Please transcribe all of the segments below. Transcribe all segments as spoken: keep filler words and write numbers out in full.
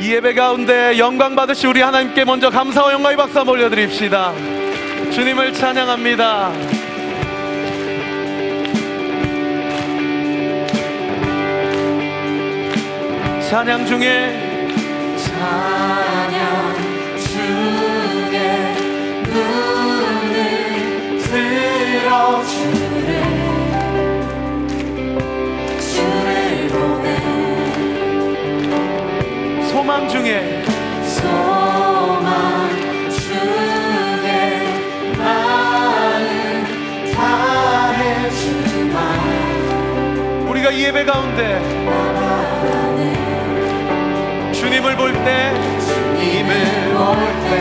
이 예배 가운데 영광 받으실 우리 하나님께 먼저 감사와 영광의 박수 한번 올려드립시다. 주님을 찬양합니다. 찬양 중에 찬양 중에 눈을 들어주네. 소망 중에 소망 중에 나는 다해 주마. 우리가 이 예배 가운데 주님을 볼 때 주님을 볼 때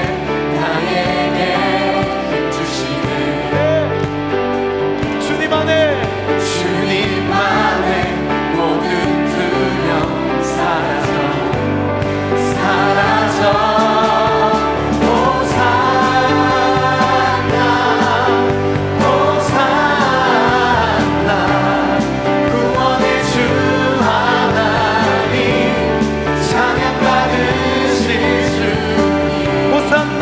나에게 주시네. 주님 안에 주님 안에 모든 두려움 사라져 사라져. 호산나 호산나 구원의 주 하나님 찬양 받으실 주. 호산나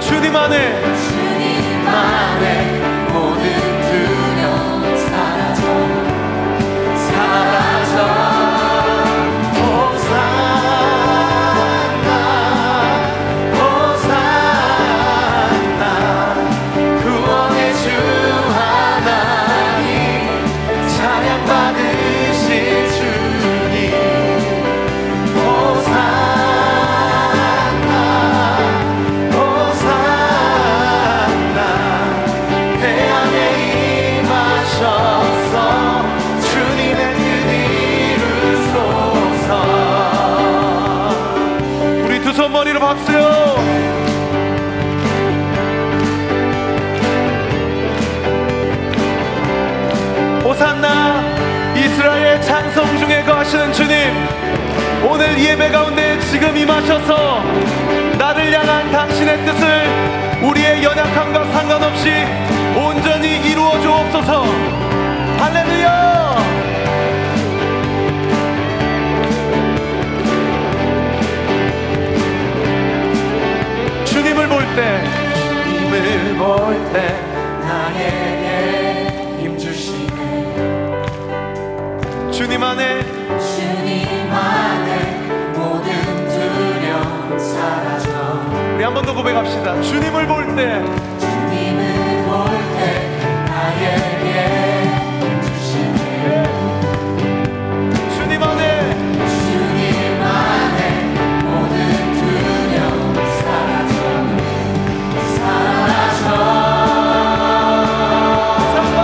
주님 안에 주님 안에 모든 두려움 사라져 사라져. 호산나 호산나 구원의 주 하나님 찬양 받으실 주님. 호산나 머리로 박수요. 호산나. 이스라엘 찬송 중에 거하시는 주님, 오늘 예배 가운데 지금 임하셔서 나를 향한 당신의 뜻을 우리의 연약함과 상관없이 온전히 이루어 주옵소서. 할렐루야. 주님을 볼 때 주님을 볼 때 나에게 힘주시네. 주님 안에 주님 안에 모든 두려움 사라져. 우리 한 번 더 고백합시다. 주님을 볼 때 주님을 볼 때 나에게 힘주시네. 주님 안에 주님 안에 모든 두려움 사라져 사라져. 호산나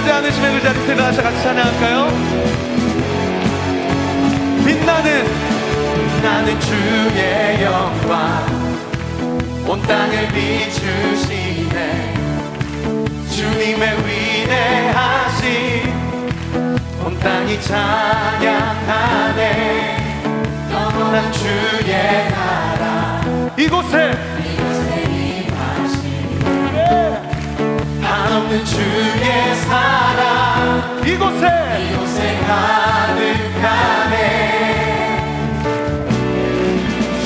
빛나지 않으시면 그 자리에서 일어나서 같이 찬양할까요? 빛나는 빛나는 주의 영광 온 땅을 비추시네 주님의 위대하신 온 땅이 찬양하네 영원한 주의 나라 이곳에 한없는 주의 사랑 이곳에 이곳에 가득하네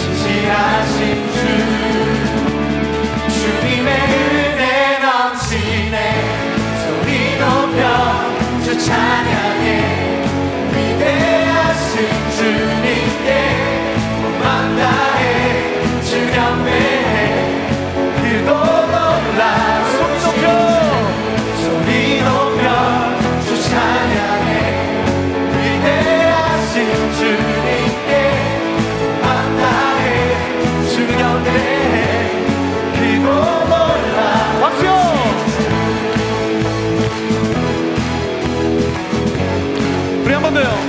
신실하신 주 주님의 은혜 넘치네 소리 높여 주 찬양해 위대하신 주님께 고만 다해 주 경배해 길도 놀라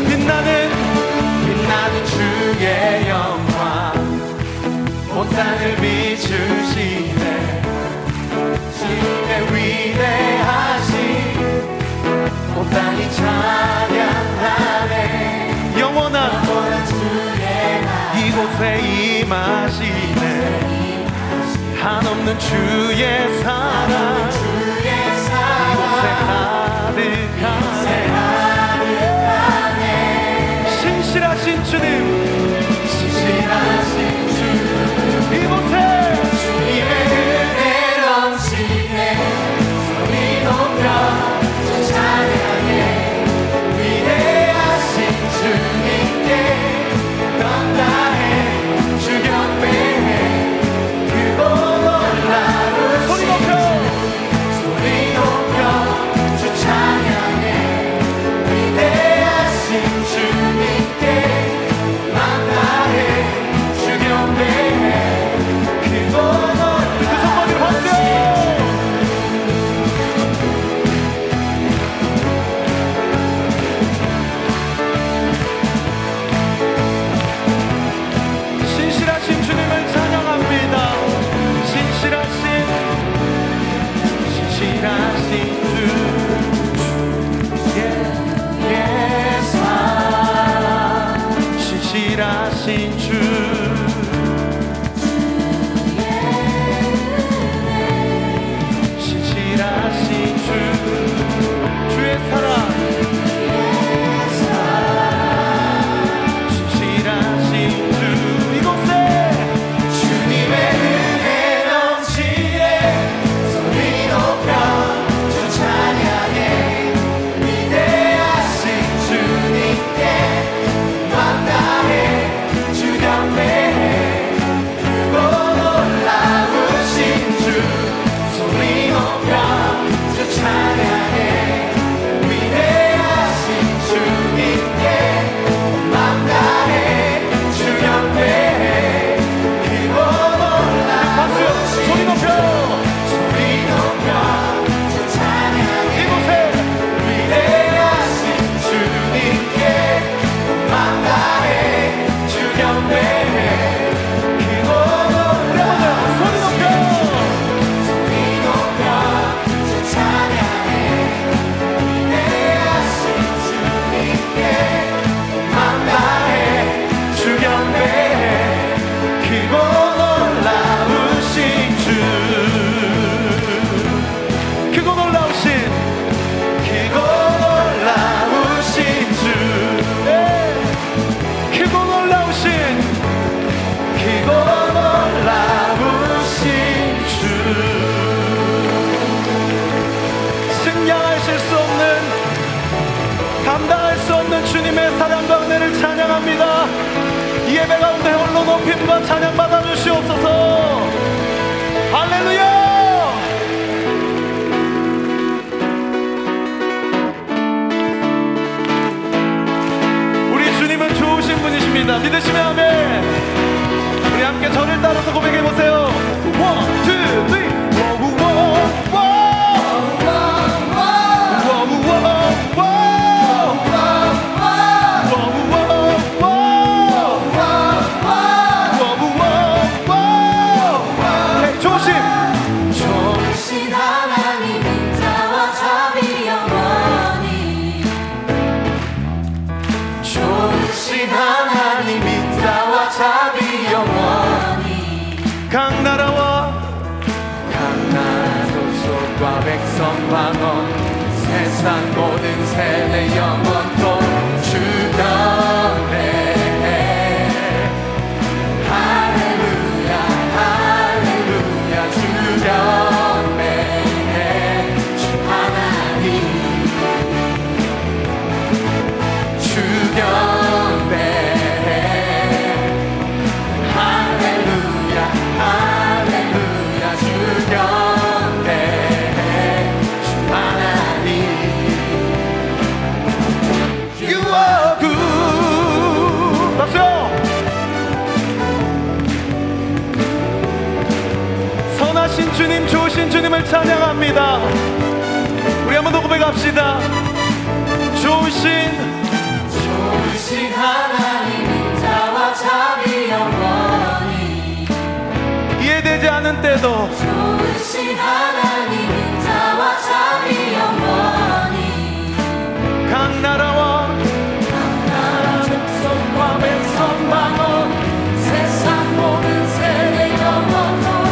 빛나는 빛나는 주의 영광 온 땅을 비추시네 주님의 위대하신 온 땅이 찬양하네 영원한, 영원한 주의 나라 이곳에 임하시네 한없는 주의 사랑 이곳에 가득하네 신실하신 주님 신실하신 주 이곳에 주님의 은혜 넘치네 소리 높여 주 찬양해 위대하신 주님께 감사해 주 경배해 그곳 올라오신 소리 높여 소리 높여 주 찬양해 위대하신 주 신실하신 주 신실하신 주 주의 사랑 신실하신 주 이곳에 주님의 은혜 넘치네 소리 높여 주 찬양해 위대하신 주님께 찬양합니다. 이 예배 가운데 홀로 높임과 찬양 받아주시옵소서. 할렐루야. 우리 주님은 좋으신 분이십니다. 믿으시면 아멘. 우리 함께 저를 따라서 고백해보세요. 원, 투, 쓰리. 소망원 세상 모든 세대 영원토록 주님 좋으신 주님을 찬양합니다. 우리 한번 더 고백합시다. 좋으신 좋으신 하나님 자와 자비 영원히 이해되지 않은 때도 좋으신 하나님 자와 자비 영원히 각 나라와 각 나라 백성과 백성방언 세상 모든 세계 영원토록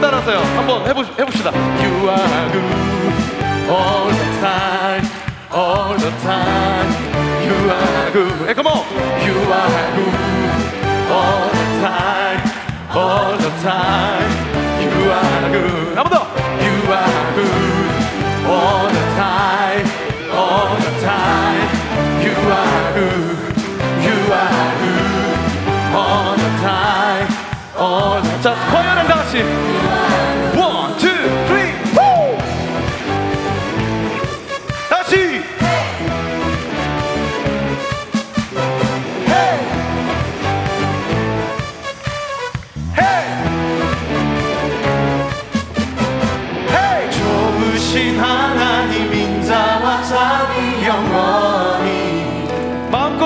따라서요. 한번 해보, 해봅시다. You are good all the time, all the time. You are good. Hey, come on. You are good all the time, all the time. You are good. 한 번 더. You are good all the time, all the time. You are good. You are good all the time, all the time. 자, 화요일엔 다 같이.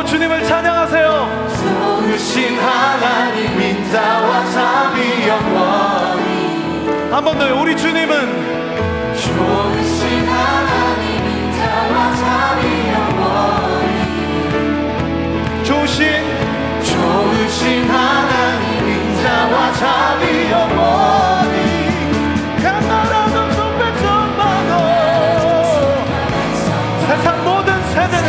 주님을 찬양하세요. 좋으신 하나님 인자와 자비 영원히 한 번 더요. 우리 주님은 좋으신 하나님 인자와 자비 영원히 좋으신 좋으신 하나님 인자와 자비 영원히 각 나라 백성 백성만호 세상 모든 세대는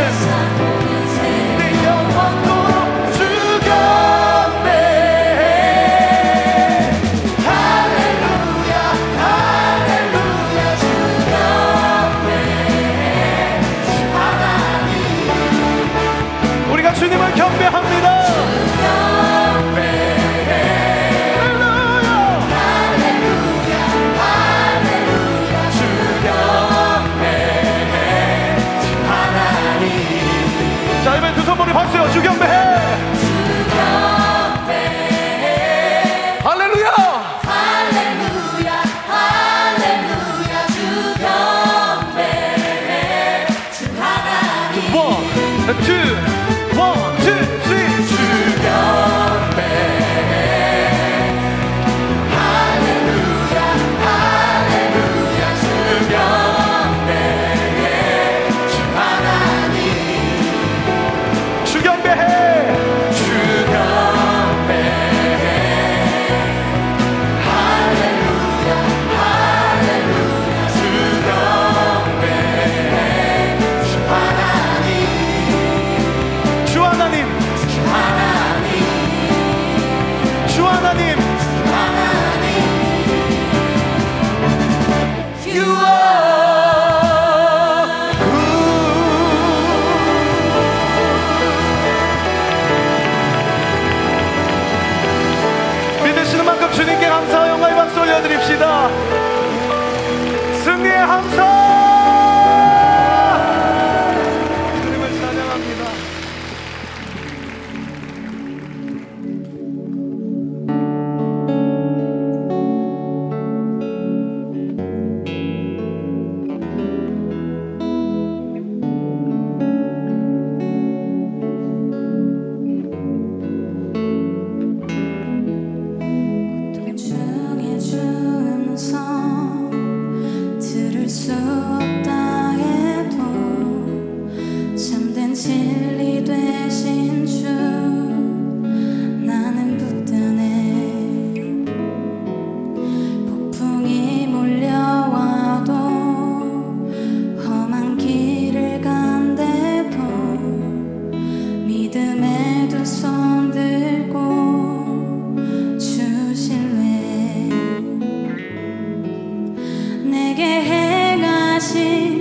승리의 함성 없다 해도 참된 진리 되신 주 나는 붙드네. 폭풍이 몰려와도 험한 길을 간대도 믿음에 두 손 들고 주실래. 내게 행하신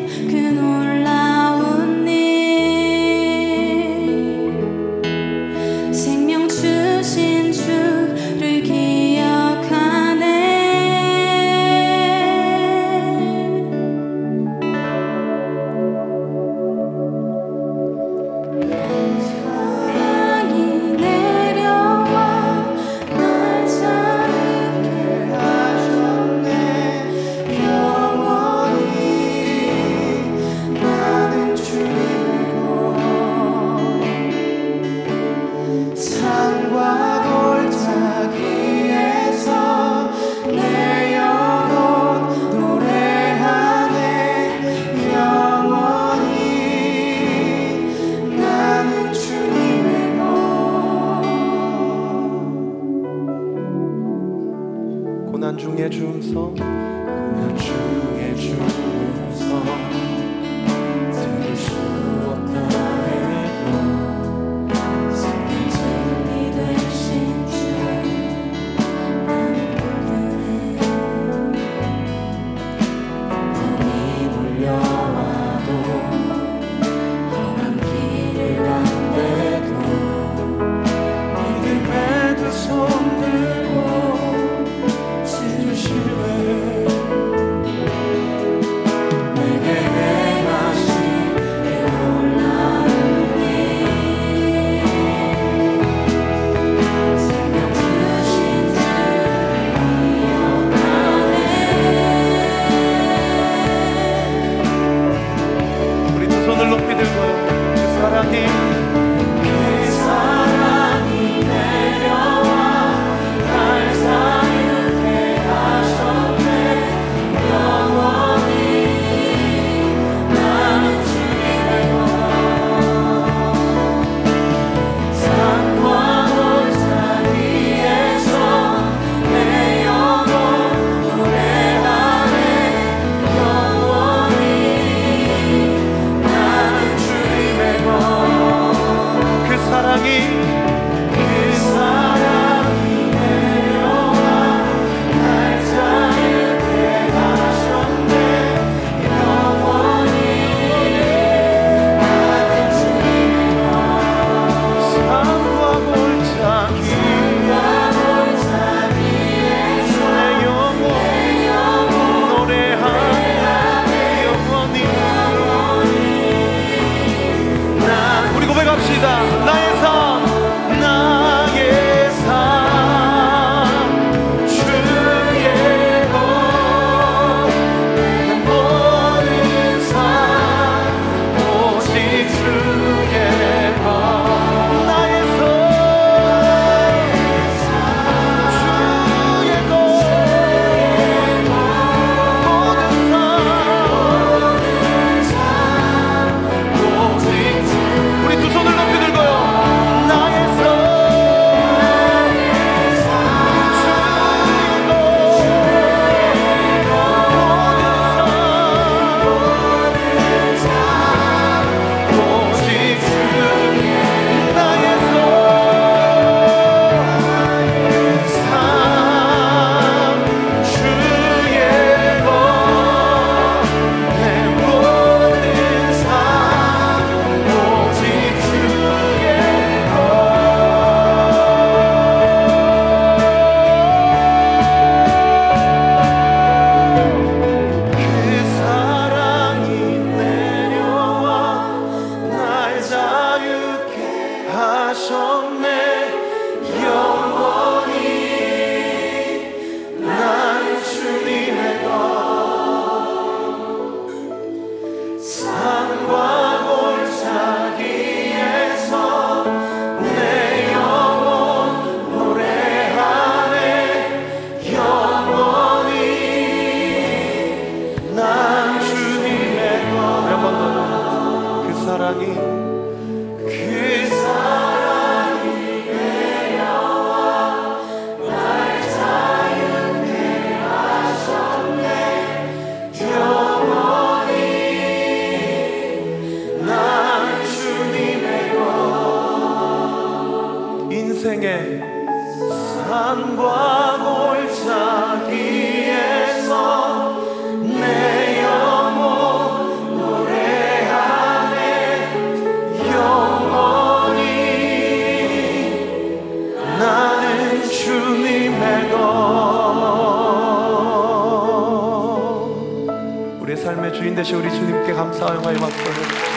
삶의 주인 되신 우리 주님께 감사하여 박수를